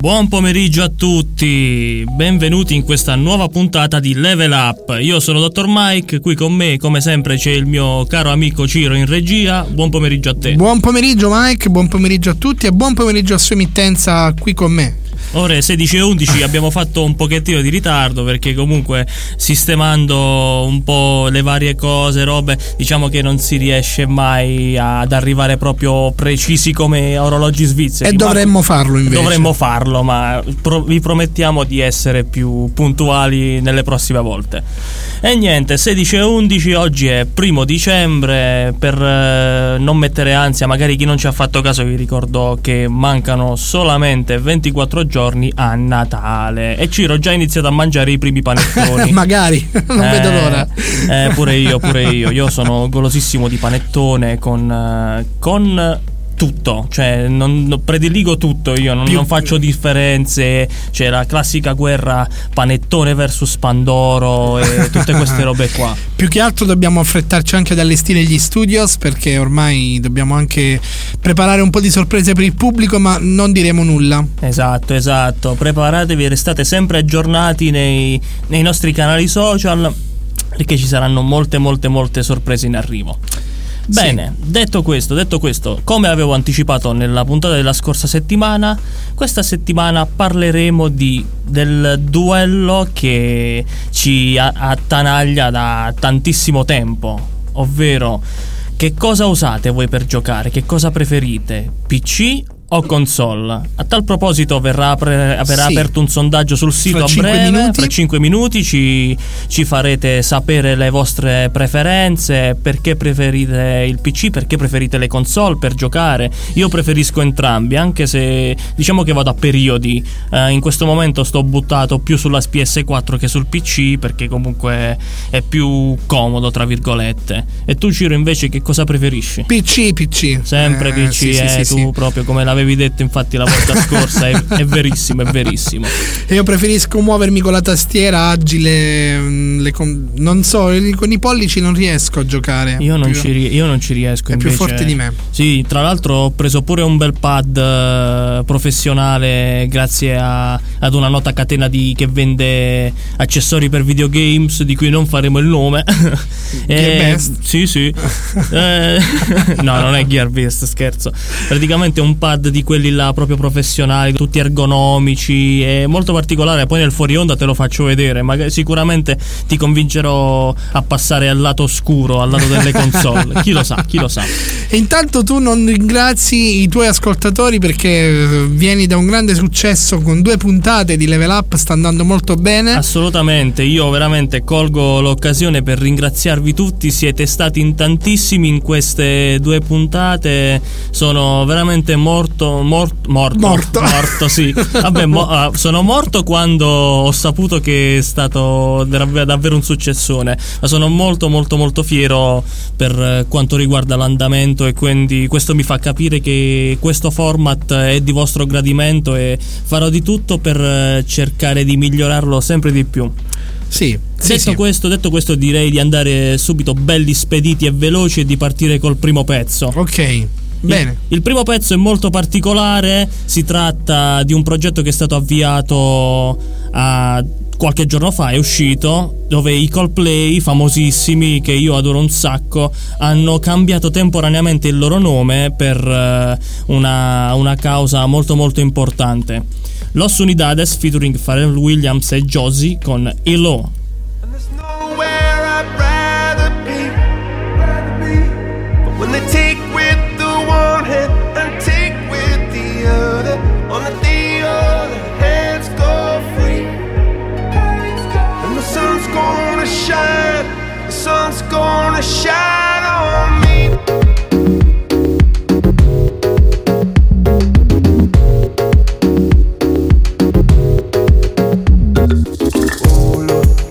Buon pomeriggio a tutti, benvenuti in questa nuova puntata di Level Up. Io sono Dottor Mike, qui con me come sempre c'è il mio caro amico Ciro in regia. Buon pomeriggio a te. Buon pomeriggio Mike, buon pomeriggio a tutti e buon pomeriggio a sua emittenza qui con me. Ore 16:11, abbiamo fatto un pochettino di ritardo perché comunque sistemando un po' le varie cose, robe, diciamo che non si riesce mai ad arrivare proprio precisi come orologi svizzeri. E dovremmo farlo invece. Dovremmo farlo, ma vi promettiamo di essere più puntuali nelle prossime volte. E niente, 16:11, oggi è 1 dicembre, per non mettere ansia, magari chi non ci ha fatto caso vi ricordo che mancano solamente 24 giorni a Natale e Ciro già iniziato a mangiare i primi panettoni. Magari, non vedo l'ora. Pure io sono golosissimo di panettone con tutto, cioè non prediligo tutto, io non faccio differenze, cioè la classica guerra panettone versus pandoro e tutte queste robe qua. Più che altro dobbiamo affrettarci anche ad allestire gli studios perché ormai dobbiamo anche preparare un po' di sorprese per il pubblico, ma non diremo nulla. Esatto, preparatevi e restate sempre aggiornati nei nostri canali social perché ci saranno molte sorprese in arrivo. Bene, sì. Detto questo, come avevo anticipato nella puntata della scorsa settimana, questa settimana parleremo del duello che ci attanaglia da tantissimo tempo, ovvero che cosa usate voi per giocare, che cosa preferite, PC o console? A tal proposito verrà aperto un sondaggio sul sito a breve, fra 5 minuti ci farete sapere le vostre preferenze, perché preferite il PC, perché preferite le console per giocare. Io preferisco entrambi, anche se diciamo che vado a periodi, in questo momento sto buttato più sulla PS4 che sul PC perché comunque è più comodo tra virgolette. E tu Ciro invece che cosa preferisci? PC. Sempre PC, sì. Proprio come la avevi detto infatti la volta scorsa, è verissimo. Io preferisco muovermi con la tastiera agile, non so, con i pollici non riesco a giocare. Io non ci riesco, è invece più forte di me. Sì, tra l'altro ho preso pure un bel pad professionale grazie ad una nota catena che vende accessori per videogames di cui non faremo il nome. Gearbest? Sì. No, non è Gearbest, scherzo. Praticamente un pad di quelli là proprio professionali, tutti ergonomici, è molto particolare, poi nel fuori onda te lo faccio vedere, ma sicuramente ti convincerò a passare al lato oscuro, al lato delle console. Chi lo sa. E intanto tu non ringrazi i tuoi ascoltatori perché vieni da un grande successo con 2 puntate di Level Up, sta andando molto bene. Assolutamente, io veramente colgo l'occasione per ringraziarvi tutti, siete stati in tantissimi in queste 2 puntate, sono veramente morto, sì. Vabbè, sono morto quando ho saputo che è stato davvero un successone, ma sono molto fiero per quanto riguarda l'andamento e quindi questo mi fa capire che questo format è di vostro gradimento e farò di tutto per cercare di migliorarlo sempre di più. Detto questo, direi di andare subito belli spediti e veloci e di partire col primo pezzo. Ok. Bene. Il primo pezzo è molto particolare, si tratta di un progetto che è stato avviato qualche giorno fa, è uscito, dove i Coldplay, famosissimi, che io adoro un sacco, hanno cambiato temporaneamente il loro nome per una causa molto importante. Los Unidades featuring Pharrell Williams e Josie con Hello. Gonna shine on me. Oh Lord.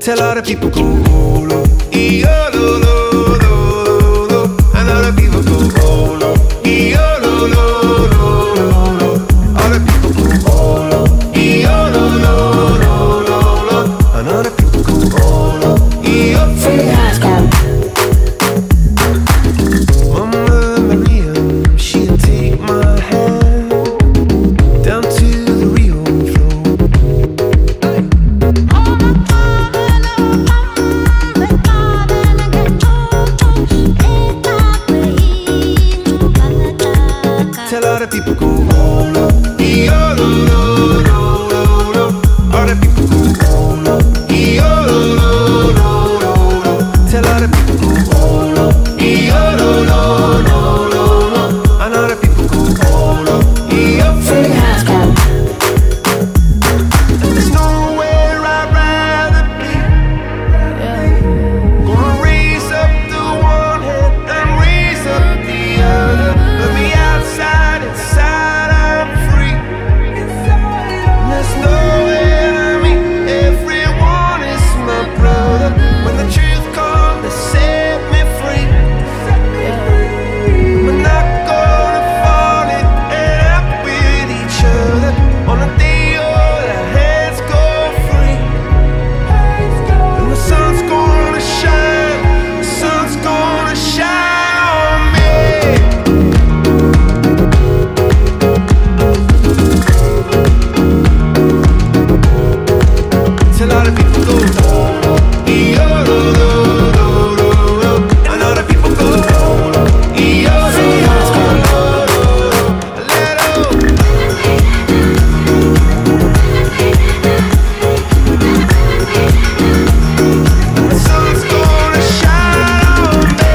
Tell all the people go YOLO, YOLO, YOLO, YOLO. And all the people go YOLO, YOLO, YOLO, YOLO. All the people go YOLO, YOLO, YOLO, YOLO. And all the people go YOLO, YOLO. From Glasgow, Mama Maria, she'll take my hand down to the Rio flow. Tell all the people go YOLO, YOLO, YOLO, YOLO. All the people go YOLO, YOLO, YOLO, YOLO. Tell all the people go YOLO, YOLO, YOLO, YOLO. And all the people go YOLO, YOLO. From Glasgow, there's nowhere I'd rather be. Gonna raise up the one hand and raise up the other. Let me outside, inside I'm free. There's nowhere I mean everyone is my brother. When the truth comes, they set me free. We're not gonna fall in and up with each other. On a day all our hands go free. And the sun's gonna shine on me. Till all the people go YOLO, YOLO, YOLO, YOLO. And all the people go YOLO, YOLO, YOLO, YOLO. Let 'em. The sun's gonna shine on me. I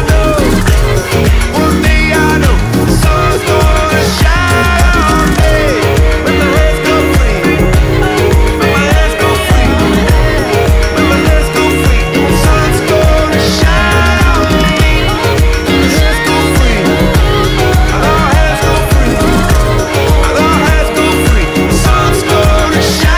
know, one day I know, the sun's gonna shine on me. When my hands go free, when my hands go free, when my hands go free, the sun's gonna shine on me. When my hands go free, when our hands go free, when our hands go free, the sun's gonna shine on me.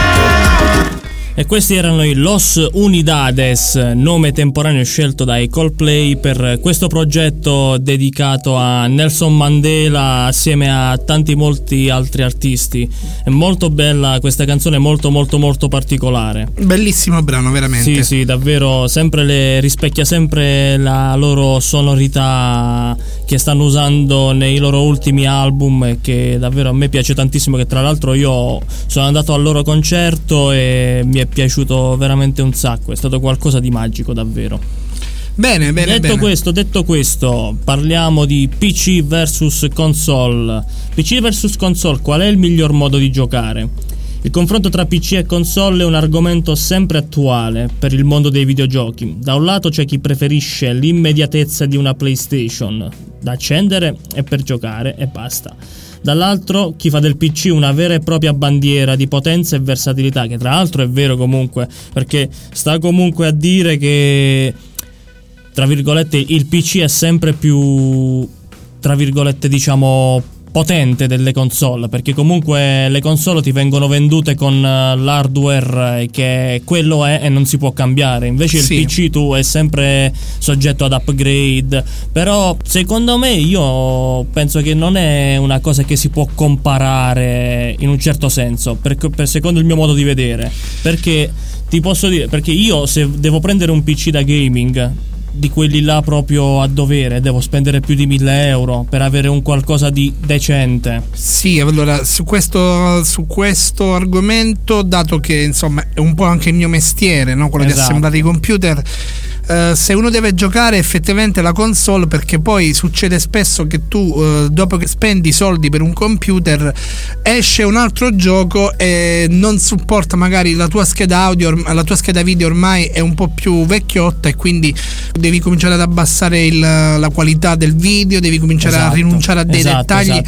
E questi erano i Los Unidades, nome temporaneo scelto dai Coldplay per questo progetto dedicato a Nelson Mandela assieme a tanti molti altri artisti. È molto bella questa canzone, molto molto molto particolare. Bellissimo brano, veramente. Sì, sì, davvero, sempre rispecchia sempre la loro sonorità che stanno usando nei loro ultimi album e che davvero a me piace tantissimo, che tra l'altro io sono andato al loro concerto e mi è piaciuto veramente un sacco, è stato qualcosa di magico davvero. Bene, bene, bene. Detto questo, parliamo di PC versus console. PC versus console, qual è il miglior modo di giocare? Il confronto tra PC e console è un argomento sempre attuale per il mondo dei videogiochi. Da un lato c'è chi preferisce l'immediatezza di una PlayStation da accendere e per giocare e basta. Dall'altro chi fa del PC una vera e propria bandiera di potenza e versatilità, che tra l'altro è vero comunque, perché sta comunque a dire che, tra virgolette, il PC è sempre più, tra virgolette, diciamo potente delle console, perché comunque le console ti vengono vendute con l'hardware che quello è e non si può cambiare, invece sì, il PC tu è sempre soggetto ad upgrade, però secondo me, io penso che non è una cosa che si può comparare in un certo senso, secondo il mio modo di vedere, perché ti posso dire, perché io se devo prendere un PC da gaming di quelli là proprio a dovere, devo spendere più di 1.000 euro per avere un qualcosa di decente. Sì, allora su questo argomento, dato che insomma è un po' anche il mio mestiere, no? Quello esatto, di assemblare i computer. Se uno deve giocare effettivamente la console, perché poi succede spesso che tu dopo che spendi soldi per un computer esce un altro gioco e non supporta magari la tua scheda audio, la tua scheda video ormai è un po' più vecchiotta e quindi devi cominciare ad abbassare la qualità del video, devi cominciare a rinunciare a dei dettagli,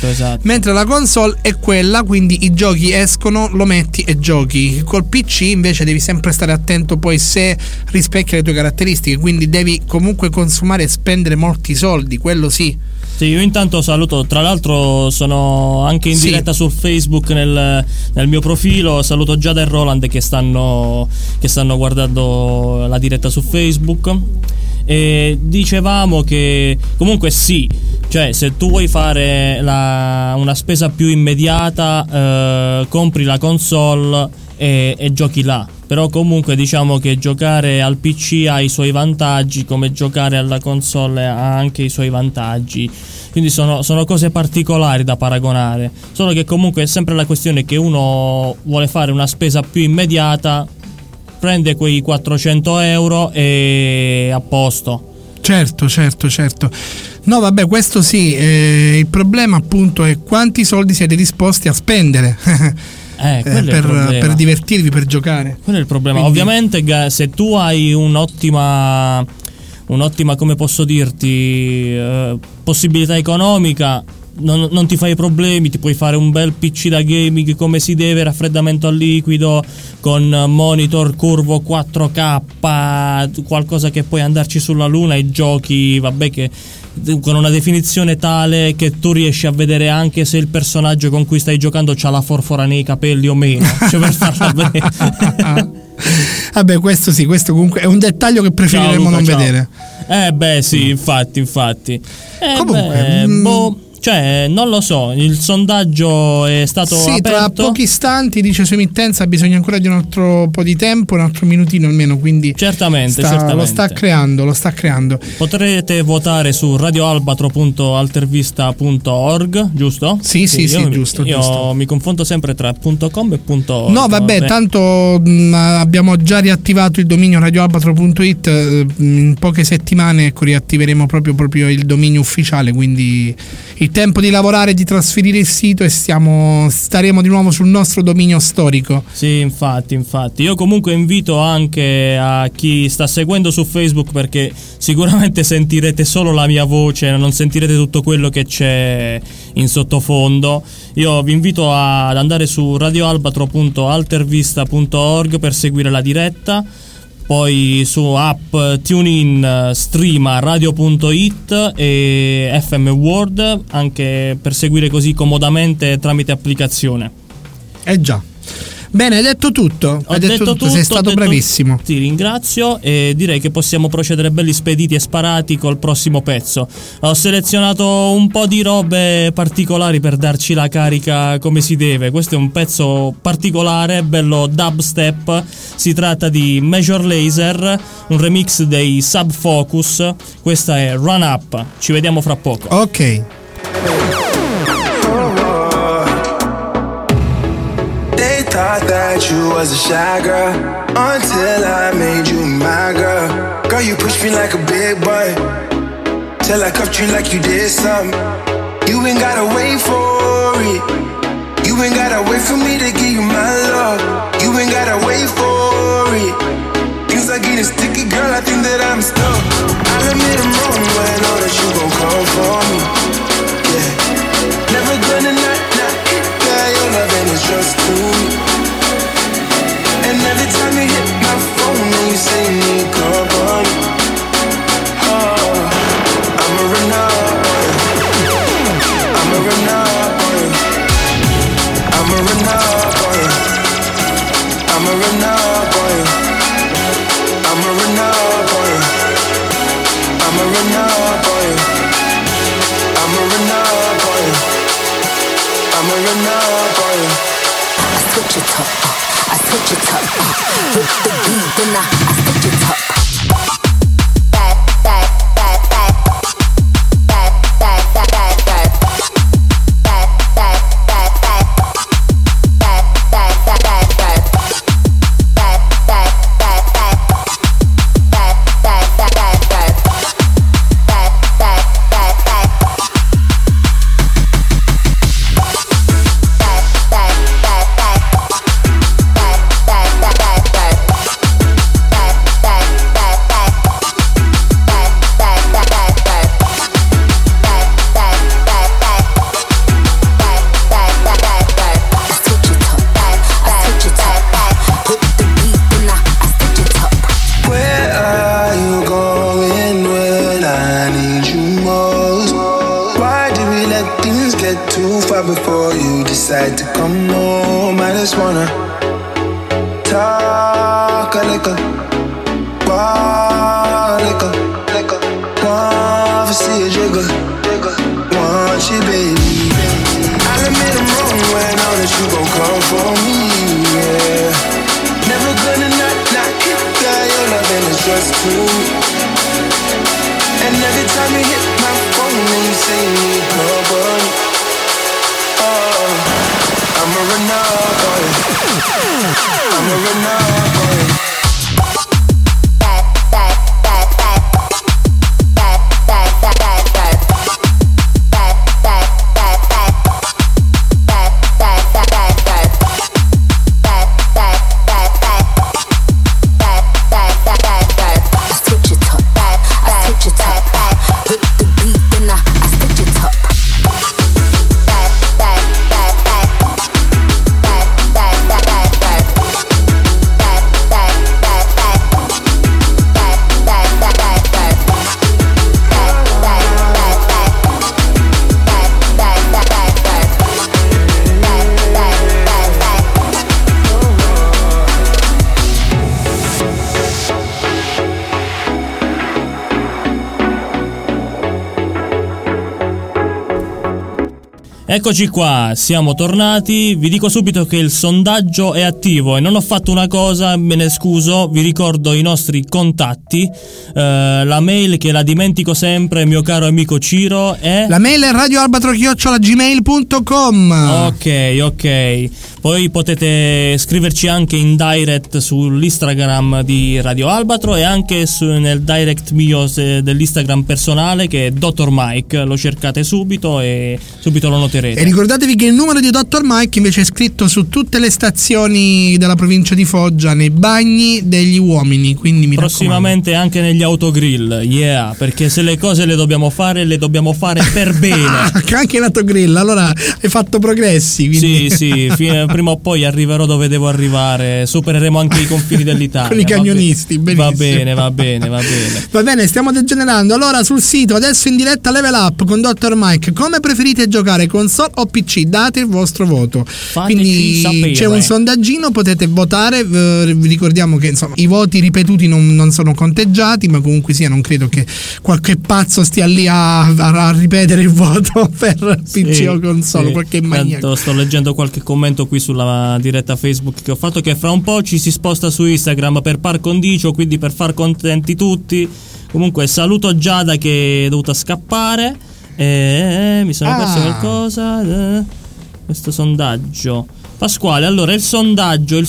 mentre la console è quella, quindi i giochi escono, lo metti e giochi. Col PC invece devi sempre stare attento poi se rispecchia le tue caratteristiche, streaming, quindi devi comunque consumare e spendere molti soldi, quello sì. Sì, io intanto saluto, tra l'altro sono anche in diretta su Facebook nel mio profilo, saluto Giada e Roland che stanno guardando la diretta su Facebook. E dicevamo che comunque sì, cioè se tu vuoi fare una spesa più immediata, compri la console e giochi là. Però comunque diciamo che giocare al PC ha i suoi vantaggi, come giocare alla console ha anche i suoi vantaggi. Quindi sono cose particolari da paragonare. Solo che comunque è sempre la questione che uno vuole fare una spesa più immediata, prende quei 400 euro e a posto. Certo. No, vabbè, questo sì. Il problema appunto è quanti soldi siete disposti a spendere. Per divertirvi, per giocare. Quello è il problema. Quindi, ovviamente se tu hai un'ottima, come posso dirti, possibilità economica, non ti fai problemi, ti puoi fare un bel PC da gaming come si deve, raffreddamento a liquido, con monitor curvo 4K, qualcosa che puoi andarci sulla luna e giochi, vabbè, che con una definizione tale che tu riesci a vedere anche se il personaggio con cui stai giocando c'ha la forfora nei capelli o meno, cioè per farla bene. Vabbè, questo sì, questo comunque è un dettaglio che preferiremo vedere. Sì, infatti. Comunque, cioè, non lo so, il sondaggio è stato aperto. Tra pochi istanti, dice, su emittenza bisogna ancora di un altro po' di tempo, un altro minutino almeno, quindi certamente. Lo sta creando. Potrete votare su radioalbatro.altervista.org, giusto? Sì, giusto. Mi confondo sempre tra .com e .org. No, vabbè, tanto abbiamo già riattivato il dominio radioalbatro.it, in poche settimane riattiveremo proprio il dominio ufficiale, quindi il tempo di lavorare, di trasferire il sito, e staremo di nuovo sul nostro dominio storico. Sì, infatti. Io comunque invito anche a chi sta seguendo su Facebook, perché sicuramente sentirete solo la mia voce, non sentirete tutto quello che c'è in sottofondo. Io vi invito ad andare su radioalbatro.altervista.org per seguire la diretta. Poi su app TuneIn, Streama, Radio.it e FM World, anche per seguire così comodamente tramite applicazione. Già. Bene, hai detto tutto. Sei stato bravissimo. Ti ringrazio e direi che possiamo procedere belli spediti e sparati col prossimo pezzo. Ho selezionato un po' di robe particolari per darci la carica come si deve. Questo è un pezzo particolare, bello dubstep. Si tratta di Major Lazer, un remix dei Sub Focus. Questa è Run Up. Ci vediamo fra poco. Ok. I thought you was a shy girl until I made you my girl. Girl, you pushed me like a big boy till I cuffed you like you did something. You ain't gotta wait for it. You ain't gotta wait for me to give you my love. You ain't gotta wait for it. Things are getting sticky, girl, I think that I'm stuck. I'll admit I'm wrong, but I know that you gon' come for me. Yeah, never gonna not yeah, your love and it's just cool. And every time you hit my phone and you say you need cover, oh, I'm a runner, I'm a runner, I'm a runner, I'm a runner, I'm a runner, I'm a runner, I'm a runner, I'm a runner. I switch it up. I switch it up with the beat, then I switch it up. talk a little, walk a little, want to see a jiggle, want you, baby. I'll admit I'm wrong when I know that you gon' come for me, yeah. Never gonna not hit that, your loving is just too. And every time you hit my phone and you say you need nobody, oh, I'm a renegade boy, I'm a renegade boy. Eccoci qua, siamo tornati. Vi dico subito che il sondaggio è attivo e non ho fatto una cosa, me ne scuso. Vi ricordo i nostri contatti, la mail che la dimentico sempre, mio caro amico Ciro, è... La mail è radioalbatro@gmail.com. Ok. Poi potete scriverci anche in direct sull'Instagram di Radio Albatro e anche nel direct mio dell'Instagram personale, che è Dottor Mike. Lo cercate subito e subito lo noterete. E ricordatevi che il numero di Dottor Mike invece è scritto su tutte le stazioni della provincia di Foggia, nei bagni degli uomini, quindi mi prossimamente raccomando, anche negli autogrill, yeah, perché se le cose le dobbiamo fare per bene. Anche l'autogrill, allora hai fatto progressi, quindi. Sì, prima o poi arriverò dove devo arrivare, supereremo anche i confini dell'Italia. Con i camionisti, benissimo. Va bene, stiamo degenerando. Allora, sul sito adesso in diretta Level Up con Dottor Mike, come preferite giocare, console o PC? Date il vostro voto. Fateci, quindi, sapere. C'è un sondaggino, potete votare. Vi ricordiamo che insomma i voti ripetuti non sono conteggiati, ma comunque sia non credo che qualche pazzo stia lì a ripetere il voto per PC o console, qualche maniaco. Sto leggendo qualche commento qui sulla diretta Facebook che ho fatto, che fra un po' ci si sposta su Instagram per par condicio, quindi per far contenti tutti. Comunque saluto Giada che è dovuta scappare, mi sono perso qualcosa, questo sondaggio. Pasquale, allora il sondaggio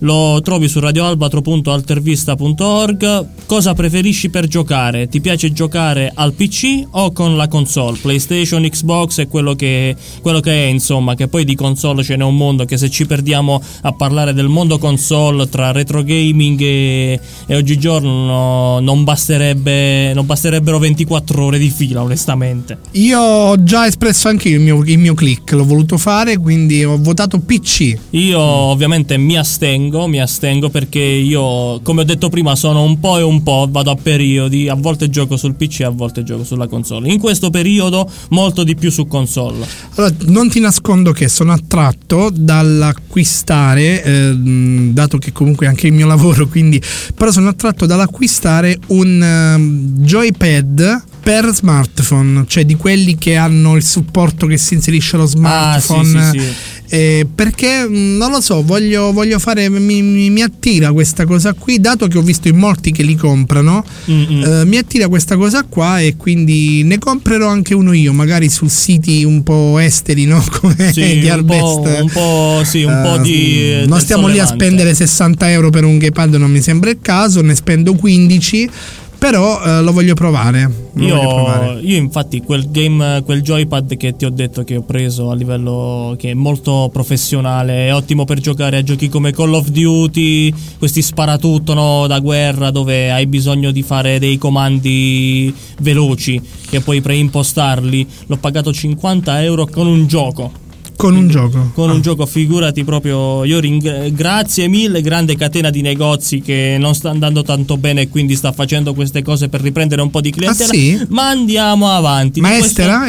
lo trovi su radioalbatro.altervista.org. Cosa preferisci per giocare? Ti piace giocare al PC o con la console? PlayStation, Xbox e quello che è, insomma, che poi di console ce n'è un mondo, che se ci perdiamo a parlare del mondo console tra retro gaming e oggigiorno non basterebbero 24 ore di fila, onestamente. Io ho già espresso anche il mio click, l'ho voluto fare, quindi ho votato PC. Io ovviamente mi astengo perché io, come ho detto prima, sono un po' e un po', vado a periodi, a volte gioco sul PC, a volte gioco sulla console. In questo periodo molto di più su console. Allora, non ti nascondo che sono attratto dall'acquistare, dato che comunque è anche il mio lavoro, quindi, però sono attratto dall'acquistare un joypad per smartphone, cioè di quelli che hanno il supporto che si inserisce allo smartphone. Sì. Perché non lo so, voglio fare, mi attira questa cosa qui, dato che ho visto in molti che li comprano, mi attira questa cosa qua e quindi ne comprerò anche uno io, magari su siti un po' esteri, no? Come Gearbest, un po' di... Non stiamo lì a spendere 60 euro per un gamepad, non mi sembra il caso, ne spendo 15. Però lo voglio provare. Io infatti quel joypad che ti ho detto che ho preso, a livello che è molto professionale, è ottimo per giocare a giochi come Call of Duty, questi sparatutto, no, da guerra, dove hai bisogno di fare dei comandi veloci che puoi preimpostarli. L'ho pagato 50 euro con un gioco. con un gioco. Con un gioco, figurati proprio. Io grazie mille, grande catena di negozi che non sta andando tanto bene e quindi sta facendo queste cose per riprendere un po' di clientela. Ah, sì? Ma andiamo avanti. Ma estera?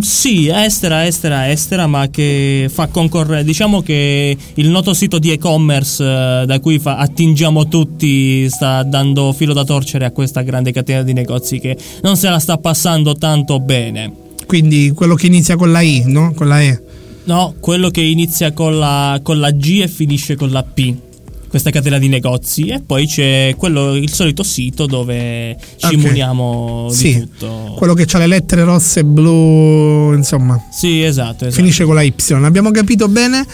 Sì, estera, ma che fa concorrere. Diciamo che il noto sito di e-commerce da cui attingiamo tutti sta dando filo da torcere a questa grande catena di negozi che non se la sta passando tanto bene. Quindi quello che inizia con la I, no? Con la E. No, quello che inizia con la G e finisce con la P. Questa catena di negozi. E poi c'è il solito sito dove ci immuniamo di tutto. Quello che ha le lettere rosse e blu, insomma. Sì, esatto. Finisce con la Y. Abbiamo capito bene?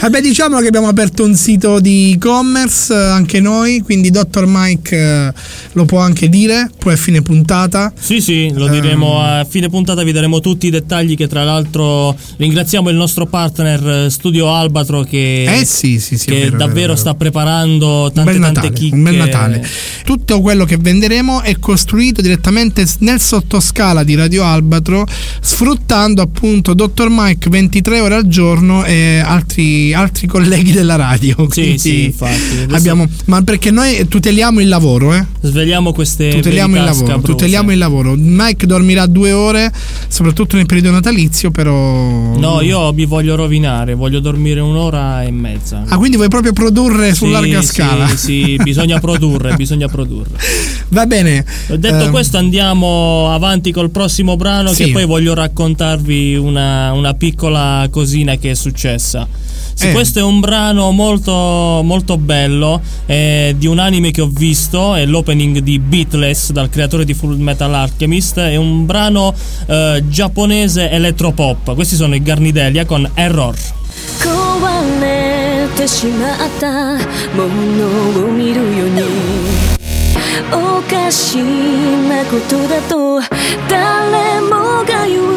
Vabbè, diciamo che abbiamo aperto un sito di e-commerce anche noi, quindi Dottor Mike lo può anche dire, poi a fine puntata. Sì, lo diremo a fine puntata, vi daremo tutti i dettagli, che tra l'altro ringraziamo il nostro partner Studio Albatro che... Sì, che davvero sta preparando tante chicche. Un bel Natale. Tutto quello che venderemo è costruito direttamente nel sottoscala di Radio Albatro, sfruttando appunto Dottor Mike 23 ore al giorno e altri colleghi della radio. Sì, infatti. Ma perché noi tuteliamo il lavoro, eh? Svegliamo queste Tuteliamo il lavoro. Mike dormirà 2 ore, soprattutto nel periodo natalizio, però. No, io mi voglio rovinare, voglio dormire 1 ora e mezza. Ah, quindi vuoi proprio produrre su larga scala? Sì, bisogna produrre. Va bene. Detto questo, andiamo avanti col prossimo brano, che poi voglio raccontarvi una piccola cosina che è successa. Sì, questo è un brano molto molto bello, di un anime che ho visto, è l'opening di Beatless, dal creatore di Full Metal Alchemist. È un brano giapponese elettropop. Questi sono i Garnidelia con Error. 壊れてしまったものを見るようにおかしなことだと誰もが言う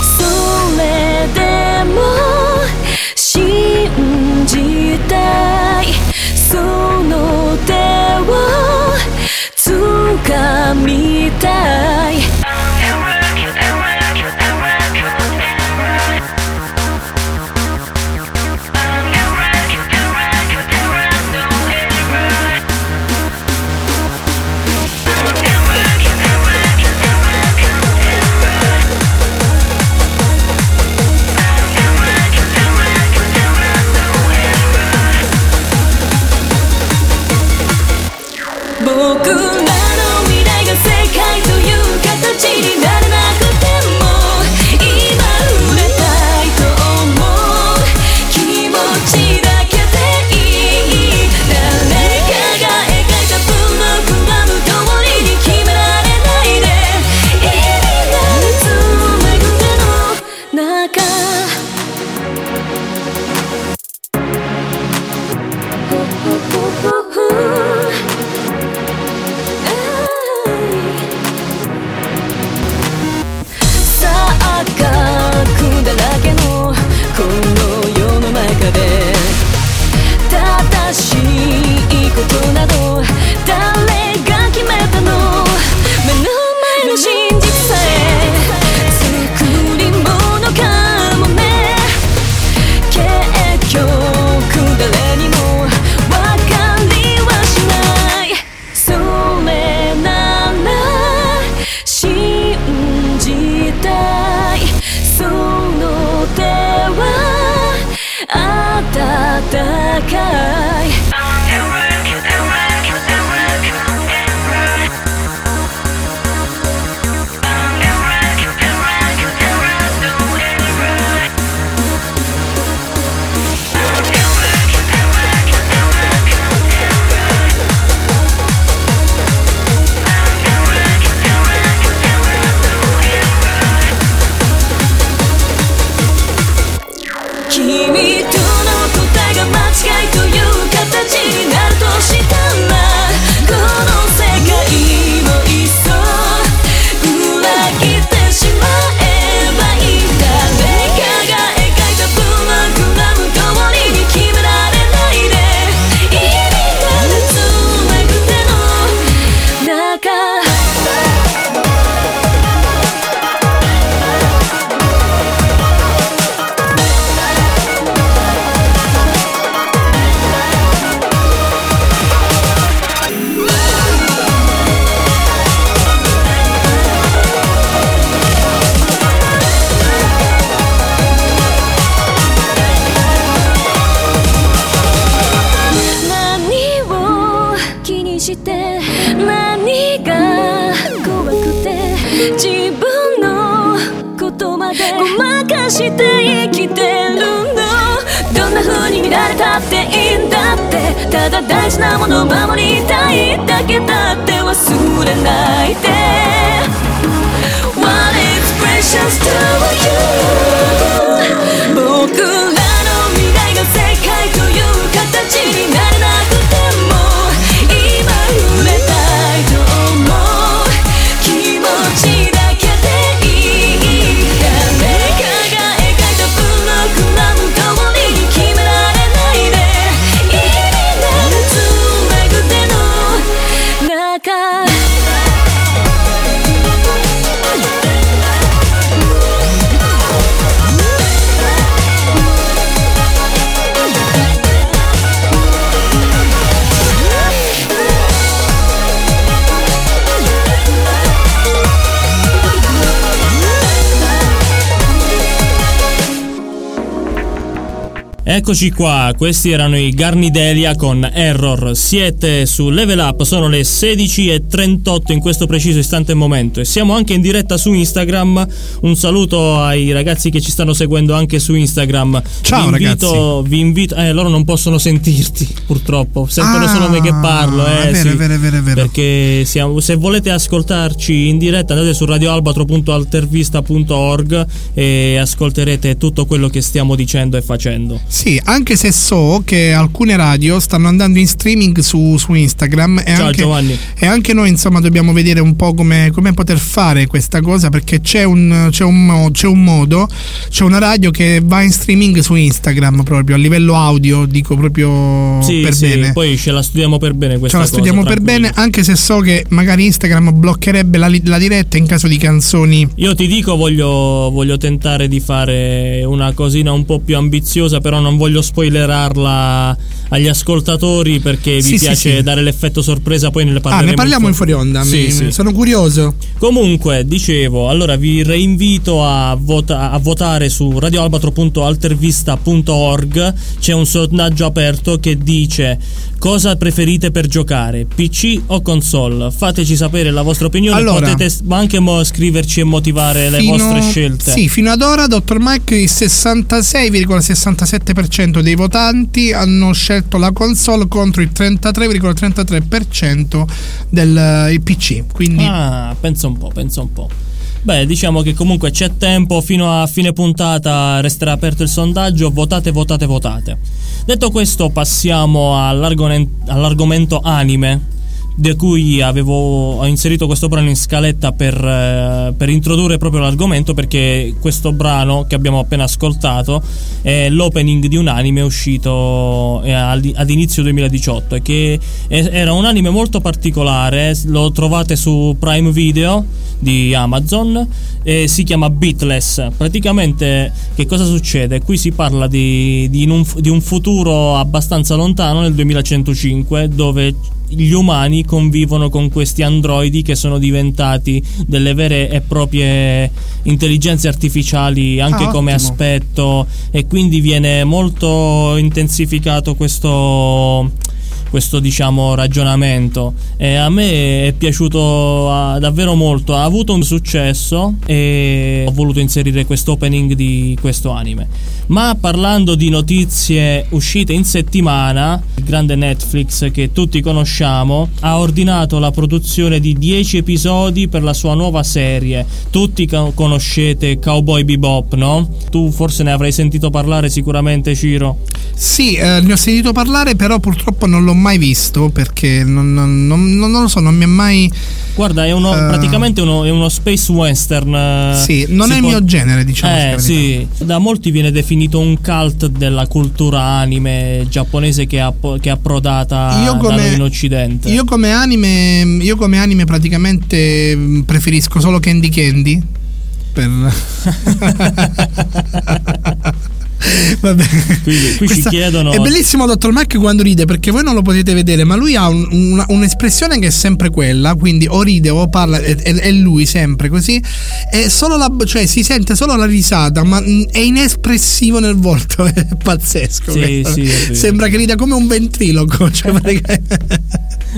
それでも信じたいその手を掴みたいして生きてるんだ。どんな風に見られたっていいんだって、ただ大事なものを守りたいだけだって忘れないで。 What is precious to you? 僕らの未来が世界という形になれなくても今売れたいと思う気持ちだけでいいから、誰かが描いたブロックなんかに決められないで、意味ならつなぐ手の中Eccoci qua, questi erano i Garnidelia con Error. Siete su Level Up, sono le 16:38 in questo preciso istante e momento, e siamo anche in diretta su Instagram. Un saluto ai ragazzi che ci stanno seguendo anche su Instagram. Ciao ragazzi. Vi invito, loro non possono sentirti purtroppo, sentono solo me che parlo. È vero. Perché se volete ascoltarci in diretta andate su radioalbatro.altervista.org e ascolterete tutto quello che stiamo dicendo e facendo. Sì, anche se so che alcune radio stanno andando in streaming su Instagram. E ciao anche, Giovanni. E anche noi insomma dobbiamo vedere un po' come poter fare questa cosa, perché c'è un modo, c'è una radio che va in streaming su Instagram proprio a livello audio, dico proprio sì, per sì, bene. Poi ce la studiamo per bene questa cosa. Ce la studiamo per bene, anche se so che magari Instagram bloccherebbe la diretta in caso di canzoni. Io ti dico, voglio tentare di fare una cosina un po' più ambiziosa, però non voglio spoilerarla agli ascoltatori perché vi piace dare l'effetto sorpresa, poi ne parliamo in fuori onda. Sì. Sono curioso. Comunque, dicevo, allora vi reinvito a votare su radioalbatro.altervista.org. C'è un sondaggio aperto che dice: cosa preferite per giocare, PC o console? Fateci sapere la vostra opinione, allora, potete anche scriverci e motivare le vostre scelte. Sì, fino ad ora Dottor Mike il 66,67% dei votanti hanno scelto la console contro il 33,33% del PC, quindi pensa un po'. Beh, diciamo che comunque c'è tempo, fino a fine puntata resterà aperto il sondaggio. Votate. Detto questo, passiamo all'argomento anime, di cui ho inserito questo brano in scaletta per introdurre proprio l'argomento, perché questo brano che abbiamo appena ascoltato è l'opening di un anime uscito ad inizio 2018 e che era un anime molto particolare. Lo trovate su Prime Video di Amazon e si chiama Beatless. Praticamente che cosa succede? Qui si parla di un futuro abbastanza lontano, nel 2105, dove gli umani convivono con questi androidi che sono diventati delle vere e proprie intelligenze artificiali, anche come ottimo aspetto, e quindi viene molto intensificato questo diciamo ragionamento, e a me è piaciuto davvero molto, ha avuto un successo e ho voluto inserire questo opening di questo anime. Ma parlando di notizie uscite in settimana, il grande Netflix che tutti conosciamo ha ordinato la produzione di 10 episodi per la sua nuova serie. Tutti conoscete Cowboy Bebop, no? Tu forse ne avrai sentito parlare sicuramente, Ciro. Sì, ne ho sentito parlare, però purtroppo non l'ho mai visto perché non lo so, non mi è mai... Guarda, è praticamente uno space western. Sì, non è il mio genere, diciamo. Sì, da molti viene definito un cult della cultura anime giapponese che è approdata in Occidente. Io come anime praticamente preferisco solo Candy Candy per... Vabbè. Qui ci chiedono. È bellissimo Dottor Mike quando ride, perché voi non lo potete vedere, ma lui ha un'espressione che è sempre quella, quindi o ride o parla, è lui sempre così, è solo cioè si sente solo la risata, ma è inespressivo nel volto, è pazzesco. Sì, sembra che rida come un ventriloquo, cioè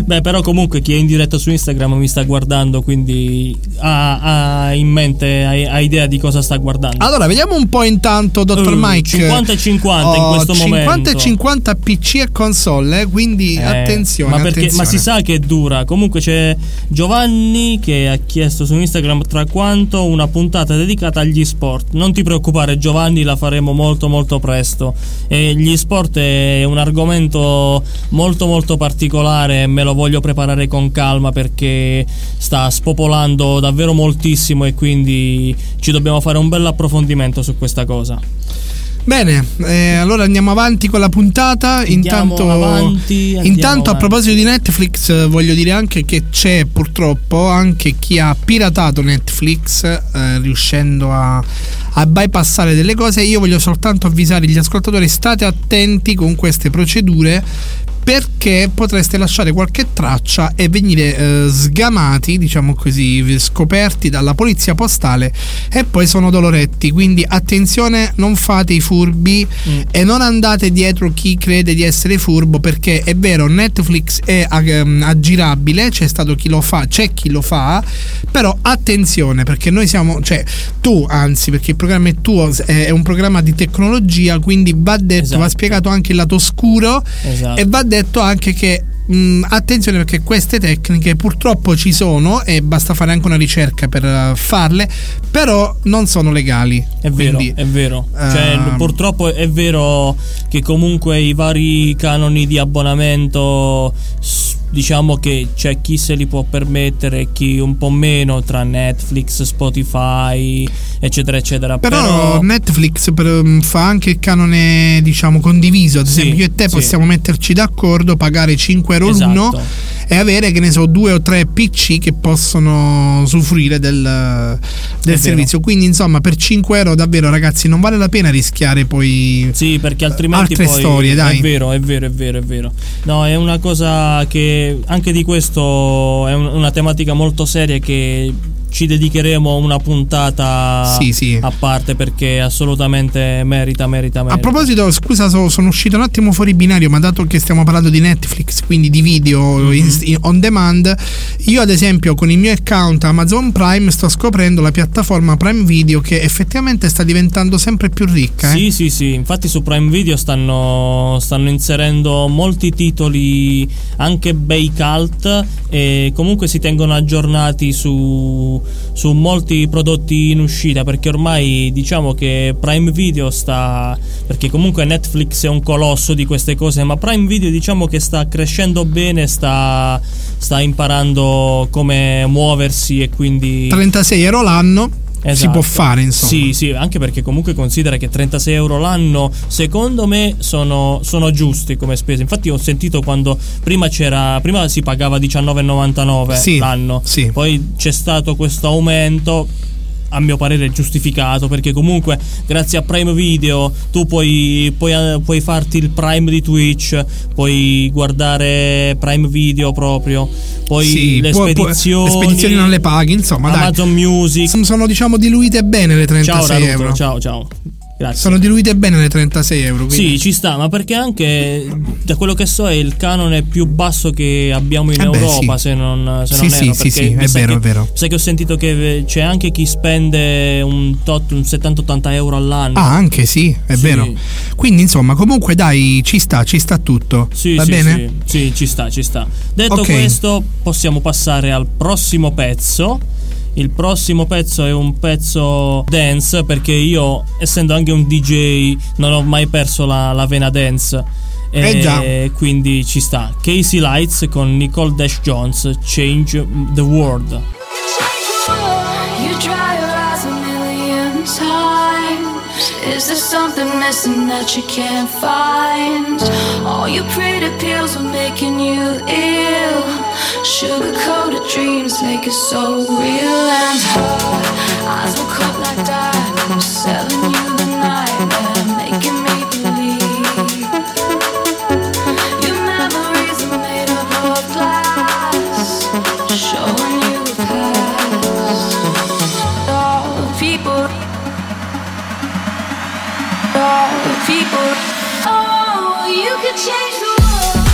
Beh, però comunque chi è in diretta su Instagram mi sta guardando, quindi ha in mente, ha idea di cosa sta guardando. Allora vediamo un po' intanto Dottor Mike. 50 e 50 in questo 50 momento. 50 e 50 PC e console, quindi attenzione. Ma perché attenzione. Ma si sa che dura. Comunque c'è Giovanni che ha chiesto su Instagram tra quanto una puntata dedicata agli sport. Non ti preoccupare Giovanni, la faremo molto molto presto. Gli sport è un argomento molto molto particolare, me lo voglio preparare con calma perché sta spopolando davvero moltissimo e quindi ci dobbiamo fare un bel approfondimento su questa cosa. Bene, allora andiamo avanti con la puntata. Intanto, a proposito di Netflix, voglio dire anche che c'è purtroppo anche chi ha piratato Netflix, riuscendo a bypassare delle cose. Io voglio soltanto avvisare gli ascoltatori: state attenti con queste procedure, perché potreste lasciare qualche traccia e venire sgamati, diciamo così, scoperti dalla polizia postale e poi sono doloretti. Quindi attenzione, non fate i furbi e non andate dietro chi crede di essere furbo, perché è vero, Netflix è aggirabile, c'è chi lo fa, però attenzione, perché noi siamo, perché il programma è tuo, è un programma di tecnologia, quindi va detto, esatto, va spiegato anche il lato oscuro, esatto, e va detto anche che attenzione, perché queste tecniche purtroppo ci sono e basta fare anche una ricerca per farle, però non sono legali. È vero, quindi, è vero, purtroppo è vero che comunque i vari canoni di abbonamento, diciamo che c'è chi se li può permettere e chi un po' meno, tra Netflix, Spotify eccetera eccetera, però Netflix fa anche il canone, diciamo, condiviso. Ad esempio io e te possiamo metterci d'accordo, pagare 5 euro l'uno e avere, che ne so, 2 o 3 PC che possono usufruire del servizio, quindi insomma per 5 euro davvero ragazzi non vale la pena rischiare poi perché altrimenti altre poi storie, dai. È vero. No, è una cosa che anche di questo è una tematica molto seria che ci dedicheremo una puntata a parte, perché assolutamente merita. A proposito, scusa, sono uscito un attimo fuori binario, ma dato che stiamo parlando di Netflix, quindi di video on demand, io ad esempio con il mio account Amazon Prime sto scoprendo la piattaforma Prime Video, che effettivamente sta diventando sempre più ricca. Sì, infatti su Prime Video stanno inserendo molti titoli, anche bei cult, e comunque si tengono aggiornati su molti prodotti in uscita, perché ormai diciamo che Prime Video perché comunque Netflix è un colosso di queste cose, ma Prime Video diciamo che sta crescendo bene, sta imparando come muoversi, e quindi 36 euro l'anno. Esatto. Si può fare, insomma. Sì, anche perché comunque considera che 36 euro l'anno secondo me sono giusti come spese. Infatti ho sentito quando prima si pagava 19,99 l'anno, poi c'è stato questo aumento, a mio parere giustificato, perché comunque grazie a Prime Video tu puoi farti il Prime di Twitch, puoi guardare Prime Video proprio, poi le spedizioni non le paghi, insomma, Amazon Music sono diciamo diluite bene le 36 euro. Ciao. Grazie. Sono diluite bene le 36 euro. Quindi. Sì, ci sta, ma perché anche da quello che so è il canone più basso che abbiamo in Europa, se non erro. Sì, è vero. Sai che ho sentito che c'è anche chi spende un 70-80 euro all'anno. Ah, anche vero. Quindi insomma, comunque dai, ci sta tutto. Va bene? Sì, ci sta. Detto questo, possiamo passare al prossimo pezzo. Il prossimo pezzo è un pezzo dance, perché io, essendo anche un DJ, non ho mai perso la vena dance, e quindi ci sta Casey Lights con Nicole Dash Jones, Change the World. You try your eyes a million times. Is there something missing that you can't find? All your pretty pills are making you ill. Sugar-coated dreams make it so real, and her eyes will cut like diamonds, selling you the night and making me believe your memories are made up of glass, showing you the past. All the people. Oh, you could change the world.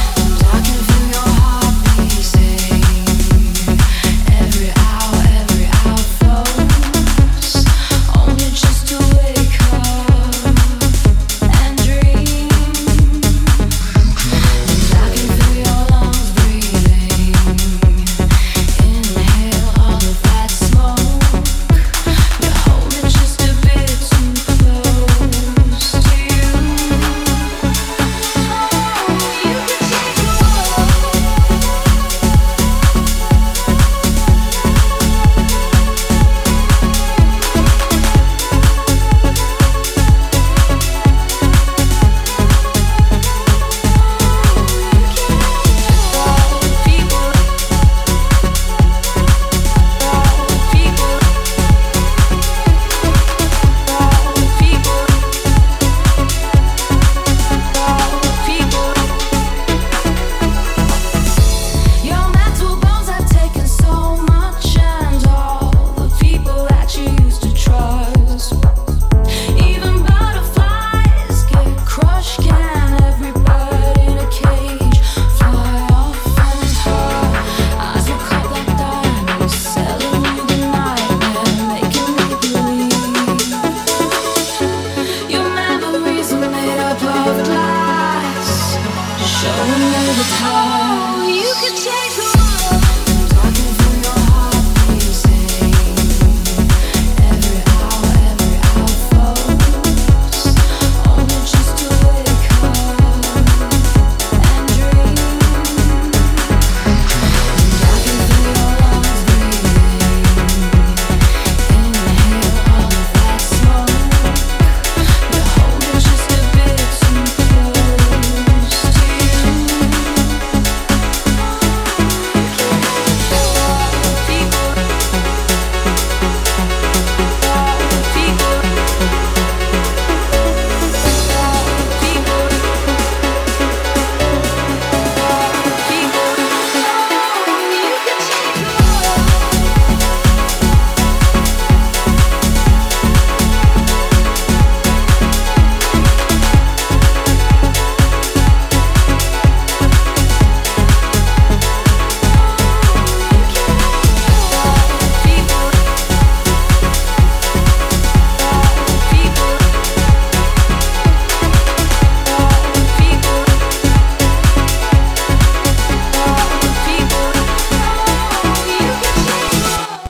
I can feel your heartbeat.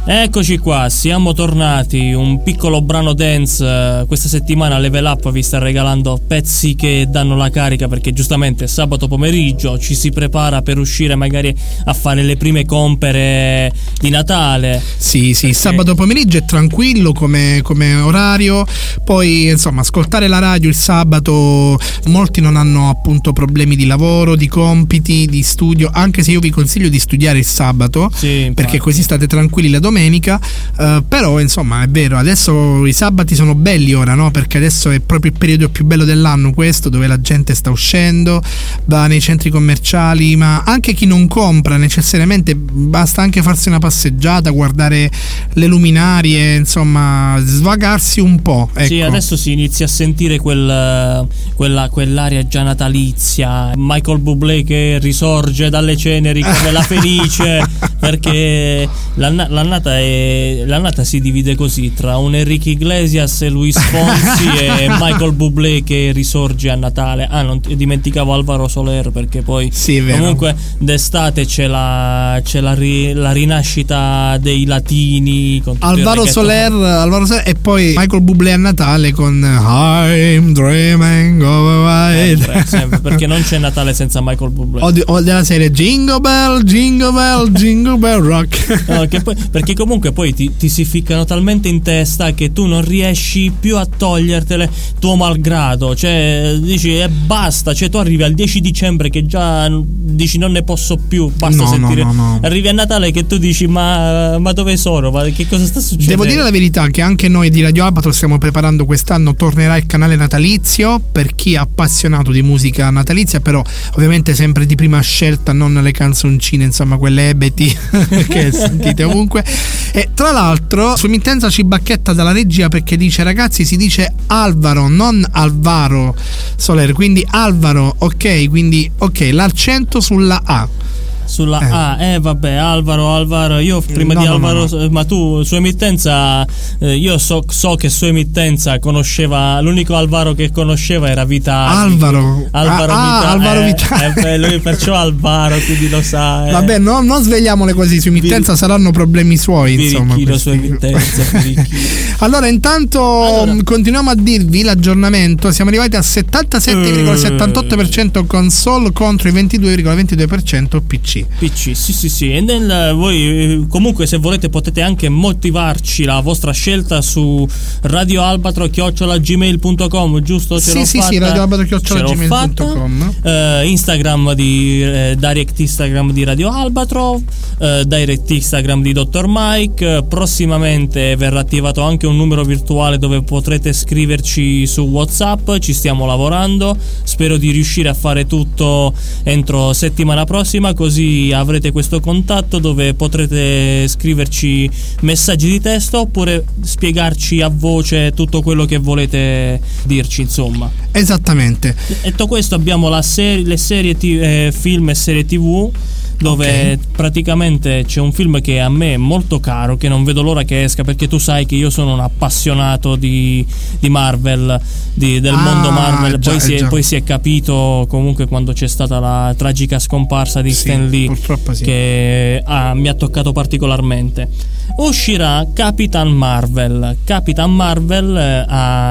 Eccoci qua, siamo tornati, un piccolo brano dance. Questa settimana Level Up vi sta regalando pezzi che danno la carica, perché giustamente sabato pomeriggio ci si prepara per uscire magari a fare le prime compere di Natale. Sì, sì, perché sabato pomeriggio è tranquillo come orario, poi insomma ascoltare la radio il sabato, molti non hanno appunto problemi di lavoro, di compiti, di studio, anche se io vi consiglio di studiare il sabato, sì, perché così state tranquilli la domenica. Però insomma è vero, adesso i sabati sono belli ora, no? Perché adesso è proprio il periodo più bello dell'anno questo, dove la gente sta uscendo, va nei centri commerciali, ma anche chi non compra necessariamente, basta anche farsi una passeggiata, guardare le luminarie, insomma svagarsi un po', ecco. Sì, adesso si inizia a sentire quell'aria già natalizia, Michael Bublé che risorge dalle ceneri come la Fenice, perché l'annata si divide così tra un Enrique Iglesias e Luis Fonsi e Michael Bublé che risorge a Natale. Ah, non dimenticavo Álvaro Soler, perché poi sì, comunque d'estate c'è la rinascita dei latini con Álvaro Soler e poi Michael Bublé a Natale con I'm Dreaming of a Sempre, perché non c'è Natale senza Michael Bublé. O della serie Jingle Bell, Jingle Bell, Jingle Bell Rock. No, che poi, perché comunque poi ti si ficcano talmente in testa che tu non riesci più a togliertele tuo malgrado, cioè dici basta, cioè tu arrivi al 10 dicembre che già dici non ne posso più, basta sentire. No. Arrivi a Natale che tu dici ma dove sono, ma che cosa sta succedendo? Devo dire la verità che anche noi di Radio Albatro stiamo preparando, quest'anno tornerà il canale natalizio per chi è appassionato di musica natalizia, però ovviamente sempre di prima scelta, non le canzoncine insomma quelle ebeti che sentite ovunque. E tra l'altro Sumintenza ci bacchetta dalla regia perché dice ragazzi si dice Álvaro, non Álvaro Soler, quindi Álvaro, ok, quindi ok, l'accento sulla A. Sulla A, vabbè, Álvaro, io prima di Álvaro, no. Ma tu, sua emittenza, io so che sua emittenza conosceva, l'unico Álvaro che conosceva era Vitali. Álvaro Vitali. Lui perciò Álvaro, quindi lo sa. Vabbè, no, non svegliamole così, sua emittenza saranno problemi suoi, insomma. Sua emittenza, allora, intanto continuiamo a dirvi l'aggiornamento, siamo arrivati al 77,78% console contro i 22,22% PC. Sì. E voi comunque se volete potete anche motivarci la vostra scelta su radioalbatro@gmail.com, giusto? Sì, radioalbatro@gmail.com. Instagram di direct Instagram di Radio Albatro, direct Instagram di Dottor Mike. Prossimamente verrà attivato anche un numero virtuale dove potrete scriverci su WhatsApp. Ci stiamo lavorando, spero di riuscire a fare tutto entro settimana prossima, così avrete questo contatto dove potrete scriverci messaggi di testo oppure spiegarci a voce tutto quello che volete dirci, insomma. Esattamente. Detto questo, abbiamo le serie film e serie TV dove praticamente c'è un film che a me è molto caro, che non vedo l'ora che esca, perché tu sai che io sono un appassionato di Marvel, del mondo Marvel. Poi si è capito comunque quando c'è stata la tragica scomparsa di Stan Lee, che mi ha toccato particolarmente. Uscirà Captain Marvel,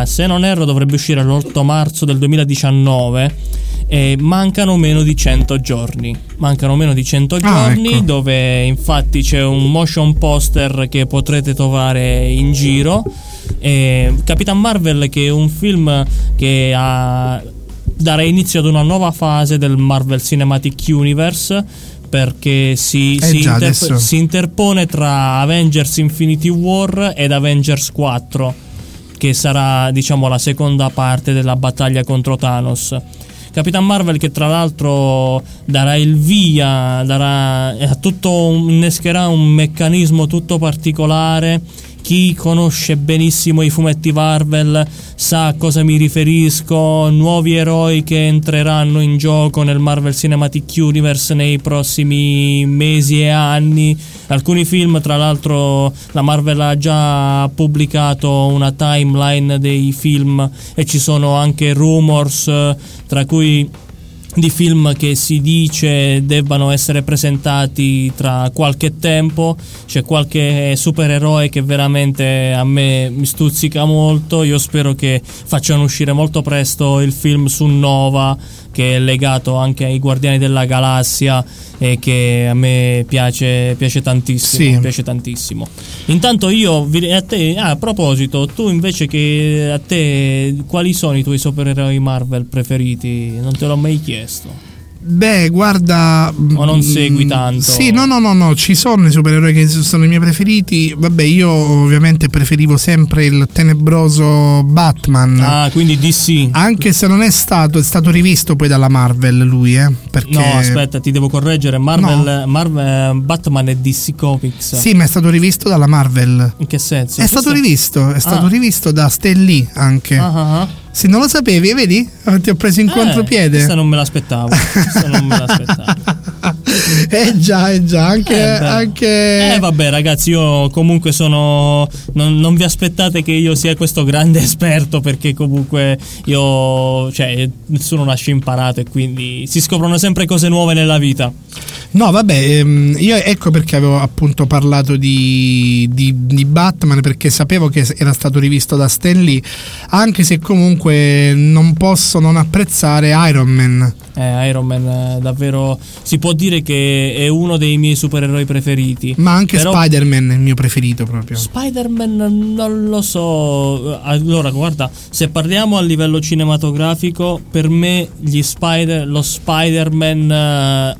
se non erro dovrebbe uscire l'8 marzo del 2019 e mancano meno di 100 giorni. Ecco. Dove infatti c'è un motion poster che potrete trovare in giro. Capitan Marvel, che è un film che darà inizio ad una nuova fase del Marvel Cinematic Universe, perché si interpone tra Avengers Infinity War ed Avengers 4, che sarà diciamo la seconda parte della battaglia contro Thanos. Capitan Marvel, che tra l'altro darà il via, innescherà un meccanismo tutto particolare. Chi conosce benissimo i fumetti Marvel sa a cosa mi riferisco. Nuovi eroi che entreranno in gioco nel Marvel Cinematic Universe nei prossimi mesi e anni. Alcuni film, tra l'altro, la Marvel ha già pubblicato una timeline dei film e ci sono anche rumors, tra cui di film che si dice debbano essere presentati tra qualche tempo. C'è qualche supereroe che veramente a me mi stuzzica molto. Io spero che facciano uscire molto presto il film su Nova, che è legato anche ai Guardiani della Galassia e che a me piace tantissimo. Sì. Piace tantissimo. Intanto a proposito, tu invece, che a te quali sono i tuoi supereroi Marvel preferiti? Non te l'ho mai chiesto. Beh, guarda, o non segui tanto? Sì, no, ci sono i supereroi che sono i miei preferiti. Vabbè, io ovviamente preferivo sempre il tenebroso Batman. Quindi DC. Anche se non è stato rivisto poi dalla Marvel lui, perché... No, aspetta, ti devo correggere, Batman è DC Comics. Sì, ma è stato rivisto dalla Marvel. In che senso? È stato rivisto da Stan Lee anche. Se non lo sapevi, vedi? Ti ho preso in contropiede. Questa non me l'aspettavo. Già, anche. Vabbè, ragazzi, io comunque sono. Non vi aspettate che io sia questo grande esperto, perché comunque io. Cioè, nessuno nasce imparato e quindi si scoprono sempre cose nuove nella vita. No, vabbè, io ecco perché avevo appunto parlato di Batman, perché sapevo che era stato rivisto da Stan Lee, anche se comunque non posso non apprezzare Iron Man. Iron Man davvero si può dire che è uno dei miei supereroi preferiti. Ma anche Spider-Man è il mio preferito proprio. Spider-Man non lo so. Allora, guarda, se parliamo a livello cinematografico, per me lo Spider-Man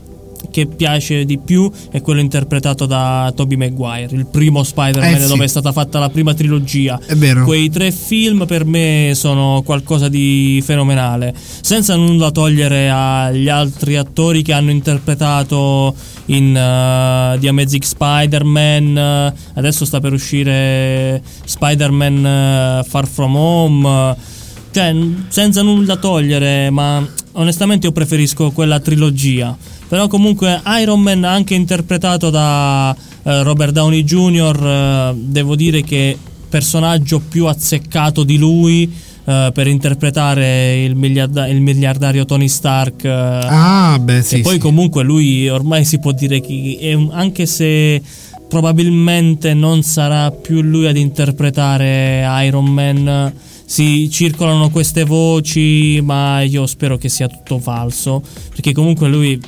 che piace di più è quello interpretato da Tobey Maguire, il primo Spider-Man, dove è stata fatta la prima trilogia. È vero. Quei tre film per me sono qualcosa di fenomenale, senza nulla togliere agli altri attori che hanno interpretato in The Amazing Spider-Man. Adesso sta per uscire Spider-Man Far From Home. Cioè, senza nulla togliere, ma onestamente io preferisco quella trilogia. Però comunque Iron Man, anche interpretato da Robert Downey Jr., devo dire che personaggio più azzeccato di lui per interpretare il miliardario Tony Stark. E poi comunque lui ormai si può dire che anche se probabilmente non sarà più lui ad interpretare Iron Man, si circolano queste voci, ma io spero che sia tutto falso, perché comunque lui...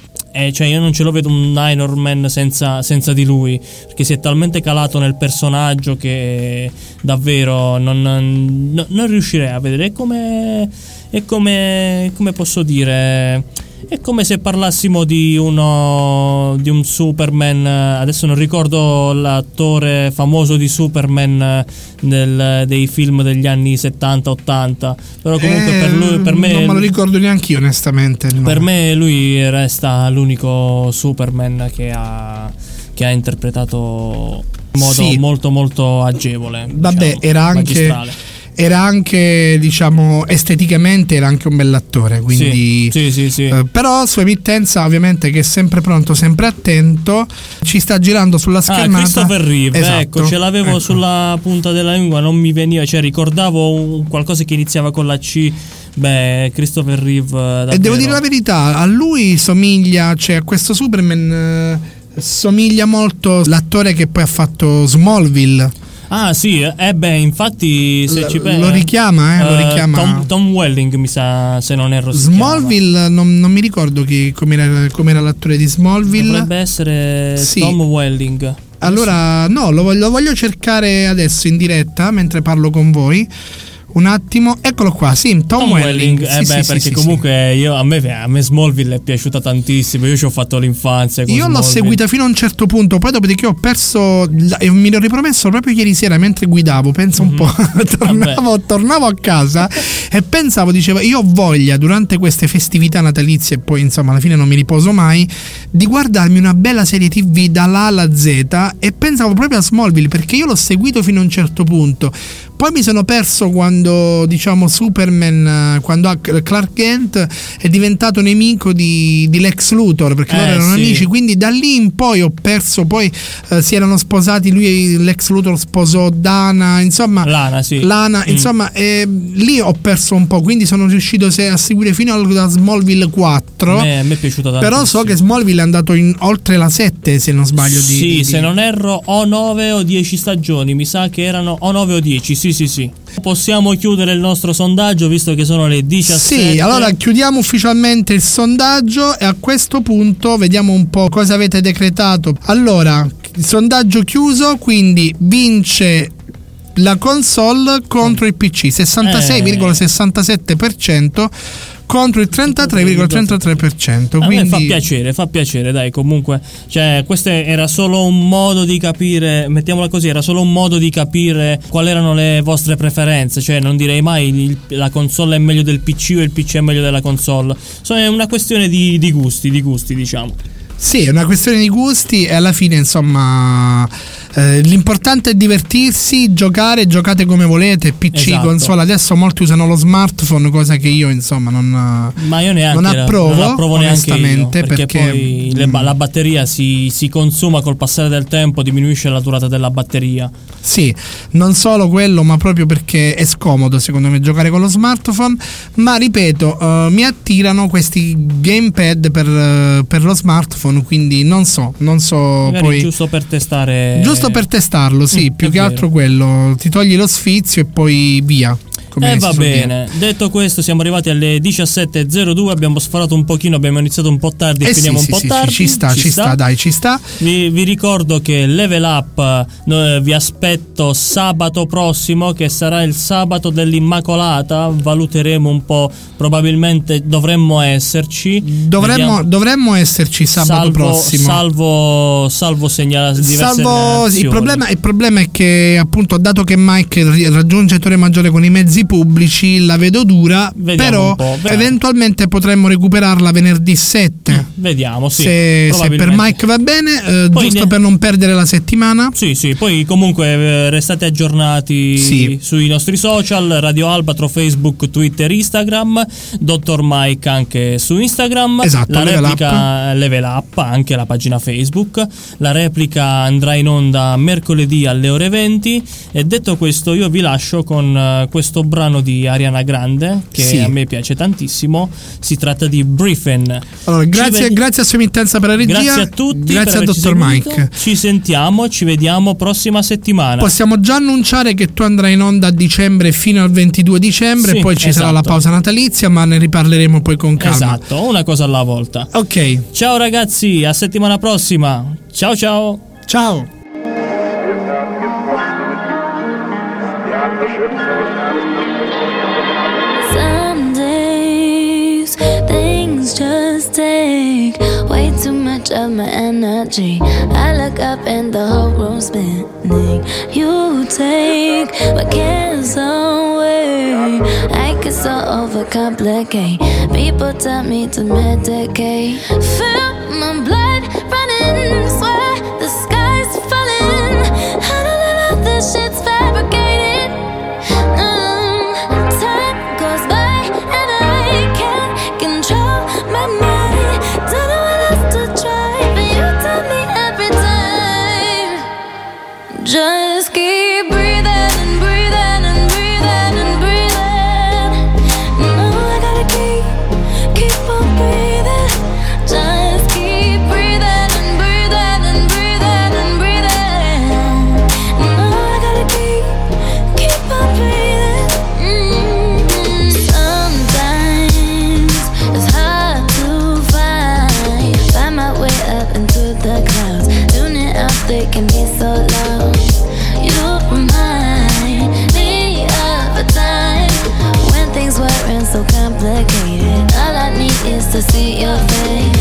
cioè io non ce lo vedo un Iron Man senza di lui, perché si è talmente calato nel personaggio che davvero non riuscirei a vedere. È come posso dire, è come se parlassimo di un Superman. Adesso non ricordo l'attore famoso di Superman dei film degli anni 70-80, però comunque per me non me lo ricordo neanche io, onestamente. Per me lui resta l'unico Superman che ha interpretato in modo molto agevole. Vabbè, diciamo, era anche magistrale. era anche, diciamo, esteticamente era anche un bell'attore, quindi sì. Però sua emittenza, ovviamente, che è sempre pronto, sempre attento, ci sta girando sulla schermata. Christopher Reeve, esatto, ecco, ce l'avevo sulla punta della lingua, non mi veniva, cioè ricordavo qualcosa che iniziava con la C. Beh, Christopher Reeve davvero. E devo dire la verità, a lui somiglia, cioè a questo Superman somiglia molto l'attore che poi ha fatto Smallville. Ah sì, infatti se ci pensi, lo richiama. Tom Welling, mi sa, se non erro. Smallville, non mi ricordo com'era l'attore di Smallville. Dovrebbe essere Tom Welling. Allora, no, lo voglio cercare adesso in diretta mentre parlo con voi. Un attimo, eccolo qua, sì, Tom Welling. Perché comunque io, a me Smallville è piaciuta tantissimo, io ci ho fatto l'infanzia con Smallville. L'ho seguita fino a un certo punto, poi dopodiché ho perso, mi l'ho ripromesso proprio ieri sera mentre guidavo, penso un po', tornavo a casa e pensavo, dicevo, io ho voglia durante queste festività natalizie, e poi insomma alla fine non mi riposo mai, di guardarmi una bella serie TV dalla A alla Z, e pensavo proprio a Smallville, perché io l'ho seguito fino a un certo punto. Poi mi sono perso quando, diciamo, Superman, quando Clark Kent è diventato nemico di Lex Luthor, perché loro erano amici, quindi da lì in poi ho perso, poi si erano sposati, lui e Lex Luthor sposò Dana, insomma Lana, insomma, lì ho perso un po', quindi sono riuscito a seguire fino a Smallville 4. Mi è piaciuto tanto. Però so che Smallville è andato oltre la 7, se non sbaglio, se non erro, o 9 o 10 stagioni, mi sa che erano o 9 o 10. Sì. Possiamo chiudere il nostro sondaggio, visto che sono le 17. Sì, allora chiudiamo ufficialmente il sondaggio e a questo punto vediamo un po' cosa avete decretato. Allora, il sondaggio chiuso, quindi vince la console contro il PC, 66,67% contro il 33,33%. Quindi... fa piacere, dai, comunque, cioè, questo era solo un modo di capire, mettiamola così, era solo un modo di capire quali erano le vostre preferenze, cioè non direi mai la console è meglio del PC o il PC è meglio della console, è una questione di gusti, diciamo. Sì, è una questione di gusti e alla fine, insomma, l'importante è divertirsi, giocate come volete, PC, console. Adesso molti usano lo smartphone, cosa che io, insomma, non approvo neanche io, perché poi la batteria si consuma col passare del tempo, diminuisce la durata della batteria. Sì, non solo quello, ma proprio perché è scomodo, secondo me, giocare con lo smartphone. Ma ripeto, mi attirano questi gamepad per lo smartphone, quindi non so, poi giusto per testarlo, sì, più che altro quello, ti togli lo sfizio e poi via. Va bene, detto questo siamo arrivati alle 17.02, abbiamo sforato un pochino, abbiamo iniziato un po' tardi e finiamo tardi. Ci sta. Vi ricordo che Level Up vi aspetto sabato prossimo, che sarà il sabato dell'Immacolata, valuteremo un po', probabilmente dovremmo esserci. Dovremmo esserci sabato prossimo. Salvo segnalare diverse azioni. Il problema è che, appunto, dato che Mike raggiunge Torre Maggiore con i mezzi pubblici, la vedo dura. Vediamo, però eventualmente potremmo recuperarla venerdì 7. Vediamo, sì, se per Mike va bene, per non perdere la settimana. Sì, poi comunque restate aggiornati sui nostri social, Radio Albatro, Facebook, Twitter, Instagram, Dottor Mike anche su Instagram. Esatto, la replica Level Up, anche la pagina Facebook. La replica andrà in onda mercoledì alle ore 20. E detto questo, io vi lascio con questo brano di Ariana Grande che a me piace tantissimo, si tratta di Briefing. Allora, grazie a sua emittenza per la regia, grazie a tutti, grazie a Dottor Mike, ci sentiamo, ci vediamo prossima settimana. Possiamo già annunciare che tu andrai in onda a dicembre fino al 22 dicembre, poi ci sarà la pausa natalizia, ma ne riparleremo poi con calma. Esatto, una cosa alla volta. Ok, ciao ragazzi, a settimana prossima, ciao. Just take way too much of my energy. I look up and the whole room's spinning. You take my cares away. I get so overcomplicate. People tell me to medicate. Feel my blood running, swear the sky's falling. I don't know if this shit's fabricated. see your face.